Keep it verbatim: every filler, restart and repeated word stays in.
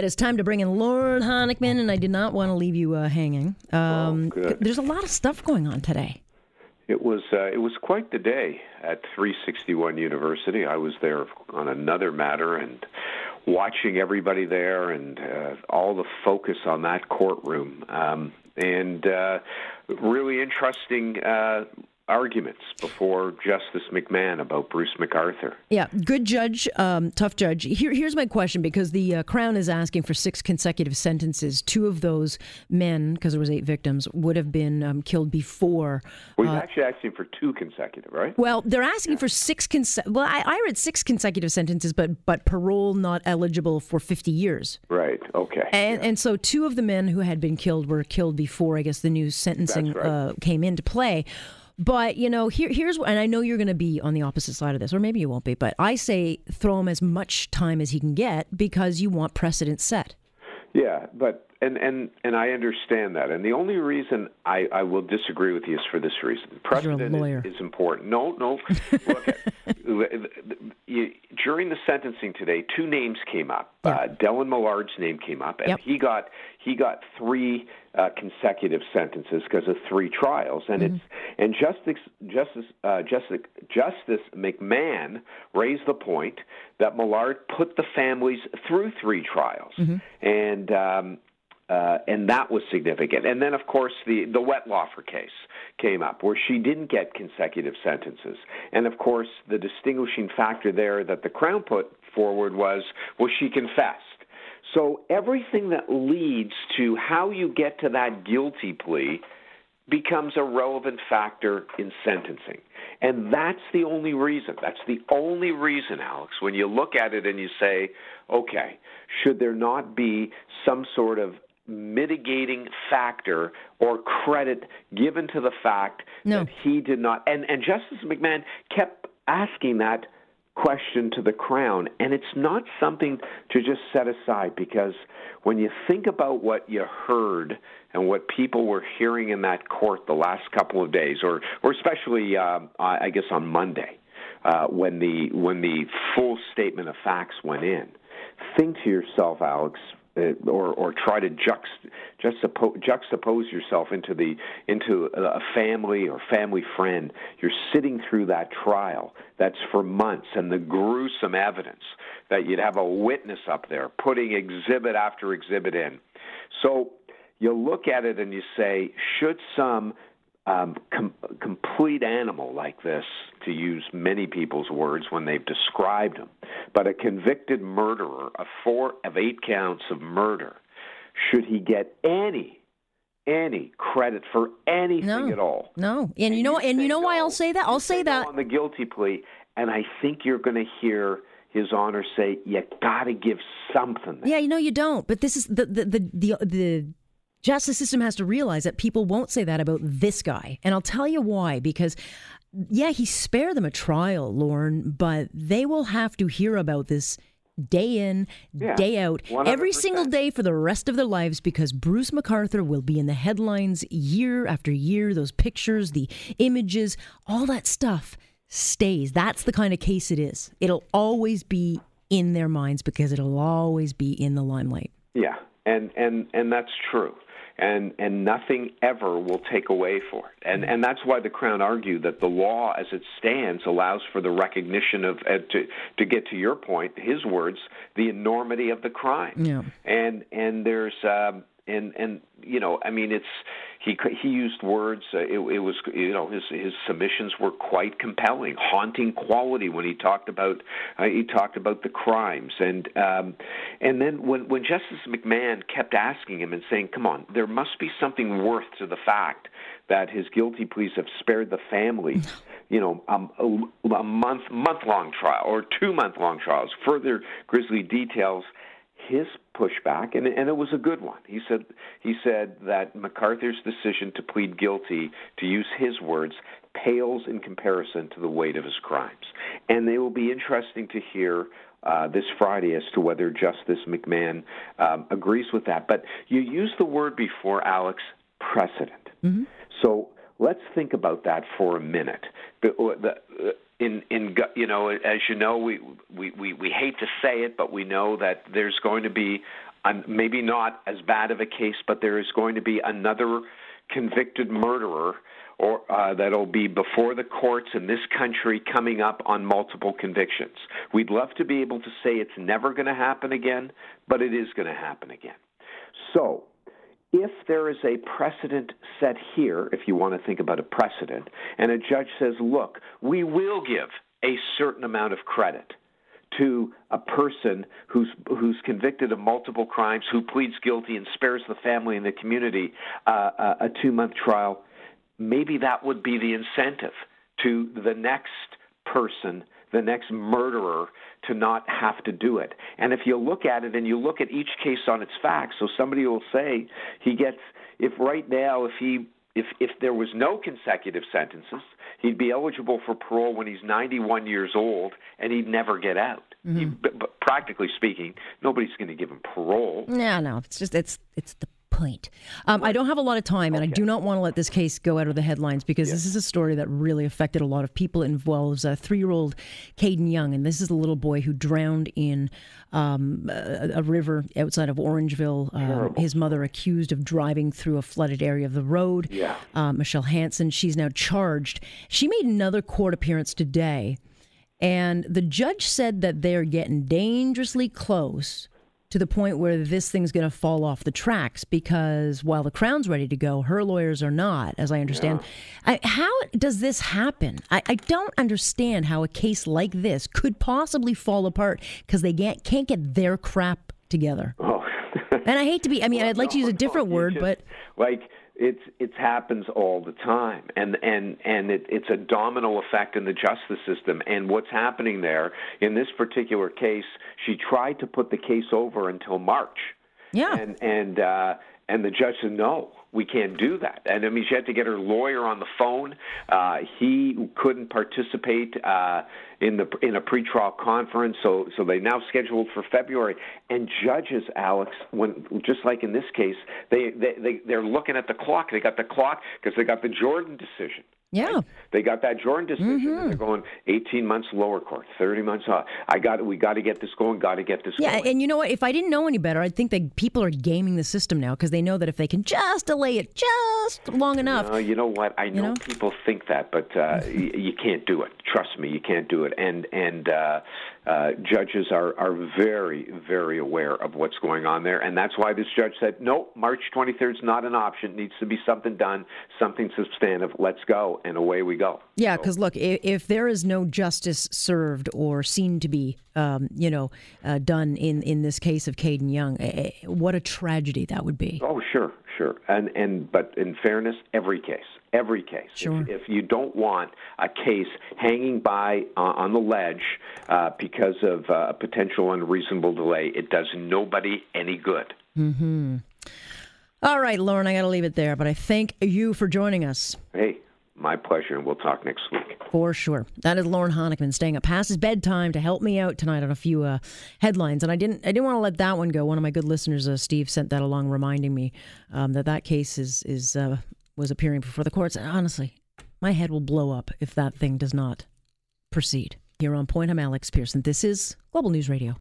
It is time to bring in Lauren Honickman, and I did not want to leave you uh, hanging. Um, oh, good. There's a lot of stuff going on today. It was uh, it was quite the day at three sixty-one University. I was there on another matter and watching everybody there and uh, all the focus on that courtroom um, and uh, really interesting uh arguments before Justice McMahon about Bruce MacArthur. Yeah, good judge, um, tough judge. Here, here's my question, because the uh, Crown is asking for six consecutive sentences. Two of those men, because there was eight victims, would have been um, killed before. Well, he's uh, actually asking for two consecutive, right? Well, they're asking yeah. for six consecutive. Well, I, I read six consecutive sentences, but but parole not eligible for fifty years. Right, okay. And, yeah. and so two of the men who had been killed were killed before, I guess, the new sentencing That's right. uh, came into play. But, you know, here, here's, and I know you're going to be on the opposite side of this, or maybe you won't be, but I say throw him as much time as he can get because you want precedent set. Yeah, but, and, and, and I understand that. And the only reason I, I will disagree with you is for this reason. Precedent is, is important. No, no. Look at, you, during the sentencing today, two names came up. Yeah. Uh, Dylan Millard's name came up, and yep. he got he got three uh, consecutive sentences because of three trials. And mm-hmm. it's and Justice Justice uh, Justice Justice McMahon raised the point that Millard put the families through three trials, mm-hmm. and. Um, Uh, and that was significant. And then, of course, the, the Wettlaufer case came up where she didn't get consecutive sentences. And, of course, the distinguishing factor there that the Crown put forward was, well, she confessed. So everything that leads to how you get to that guilty plea becomes a relevant factor in sentencing. And that's the only reason. That's the only reason, Alex, when you look at it and you say, okay, should there not be some sort of mitigating factor or credit given to the fact no. that he did not. And, and Justice McMahon kept asking that question to the Crown, and it's not something to just set aside, because when you think about what you heard and what people were hearing in that court the last couple of days, or, or especially, uh, I guess, on Monday, uh, when the when the full statement of facts went in, think to yourself, Alex, Or, or try to juxt, juxtapose, juxtapose yourself into the into a family or family friend. You're sitting through that trial that's for months, and the gruesome evidence that you'd have a witness up there putting exhibit after exhibit in. So you look at it and you say, should some um, com- complete animal like this, to use many people's words when they've described him, but a convicted murderer of four of eight counts of murder, should he get any any credit for anything no, at all? No. And, and you know, you and you know why no, I'll say that? I'll say that no on the guilty plea, and I think you're going to hear His Honor say you got to give something. There. Yeah, you know you don't. But this is the the the the. the justice system has to realize that people won't say that about this guy. And I'll tell you why, because, yeah, he spared them a trial, Lauren, but they will have to hear about this day in, yeah, day out, one hundred percent every single day for the rest of their lives, because Bruce MacArthur will be in the headlines year after year. Those pictures, the images, all that stuff stays. That's the kind of case it is. It'll always be in their minds because it'll always be in the limelight. Yeah, and, and, and that's true. And and nothing ever will take away for it. And and that's why the Crown argued that the law as it stands allows for the recognition of, uh, to to get to your point, his words, the enormity of the crime. Yeah. And and there's um, and and you know, I mean, it's he he used words. Uh, it, it was you know his his submissions were quite compelling, haunting quality when he talked about uh, he talked about the crimes. And um, and then when when Justice McMahon kept asking him and saying, "Come on, there must be something worth to the fact that his guilty pleas have spared the family, you know, um, a, a month month long trial or two month long trials." Further grisly details. His pushback, and, and it was a good one. He said he said that MacArthur's decision to plead guilty, to use his words, pales in comparison to the weight of his crimes. And they will be interesting to hear uh, this Friday as to whether Justice McMahon um, agrees with that. But you used the word before, Alex, precedent. Mm-hmm. So let's think about that for a minute. The, the, uh, In, in you know, as you know, we, we, we, we hate to say it, but we know that there's going to be um, maybe not as bad of a case, but there is going to be another convicted murderer or uh, that'll be before the courts in this country coming up on multiple convictions. We'd love to be able to say it's never going to happen again, but it is going to happen again. So if there is a precedent set here, if you want to think about a precedent, and a judge says, look, we will give a certain amount of credit to a person who's who's convicted of multiple crimes, who pleads guilty and spares the family and the community uh, a two-month trial, maybe that would be the incentive to the next person, the next murderer, to not have to do it. And if you look at it and you look at each case on its facts, so somebody will say he gets, if right now, if he If if there was no consecutive sentences, he'd be eligible for parole when he's ninety-one years old, and he'd never get out. Mm-hmm. He, but, but practically speaking, nobody's going to give him parole. No, no, it's just it's it's the point. Um, I don't have a lot of time, and okay. I do not want to let this case go out of the headlines because yes. this is a story that really affected a lot of people. It involves a three-year-old Caden Young, and this is the little boy who drowned in um, a, a river outside of Orangeville. Um, his mother accused of driving through a flooded area of the road. Yeah. Uh, Michelle Hansen, she's now charged. She made another court appearance today, and the judge said that they're getting dangerously close to the point where this thing's going to fall off the tracks, because while the Crown's ready to go, her lawyers are not, as I understand. Yeah. I, how does this happen? I, I don't understand how a case like this could possibly fall apart because they get, can't get their crap together. Oh. And I hate to be, I mean, well, I'd like no, to use a different no, word, just, but... like. It's it happens all the time, and and and it, it's a domino effect in the justice system. And what's happening there in this particular case? She tried to put the case over until March. Yeah, and and uh, and the judge said no. We can't do that. And I mean, she had to get her lawyer on the phone. Uh, he couldn't participate uh, in the in a pretrial conference, so so they now scheduled for February. And judges, Alex, when just like in this case, they they, they they're looking at the clock. They got the clock because they got the Jordan decision. Yeah, right? They got that Jordan decision. Mm-hmm. And they're going eighteen months lower court, thirty months high. I got we got to get this going. Got to get this. Yeah, going. And you know what? If I didn't know any better, I'd think that people are gaming the system now because they know that if they can just delay it just long enough. No, you know what? I know, you know? people think that, but uh, you, you can't do it. Trust me, you can't do it. And and uh, uh, judges are, are very, very aware of what's going on there. And that's why this judge said, no, March twenty-third is not an option. It needs to be something done, something substantive. Let's go. And away we go. Yeah, because so. Look, if, if there is no justice served or seen to be, um, you know, uh, done in, in this case of Caden Young, uh, what a tragedy that would be. Oh, sure. Sure. And, and but in fairness, every case, every case. Sure. If, if you don't want a case hanging by uh, on the ledge uh, because of uh, a potential unreasonable delay, it does nobody any good. Mm-hmm. All right, Lauren, I got to leave it there, but I thank you for joining us. Hey, my pleasure, and we'll talk next week. For sure. That is Lauren Honickman, staying up past his bedtime to help me out tonight on a few uh, headlines. And I didn't I didn't want to let that one go. One of my good listeners, uh, Steve, sent that along, reminding me um, that that case is, is uh, was appearing before the courts. And honestly, my head will blow up if that thing does not proceed. Here on Point, I'm Alex Pearson. This is Global News Radio.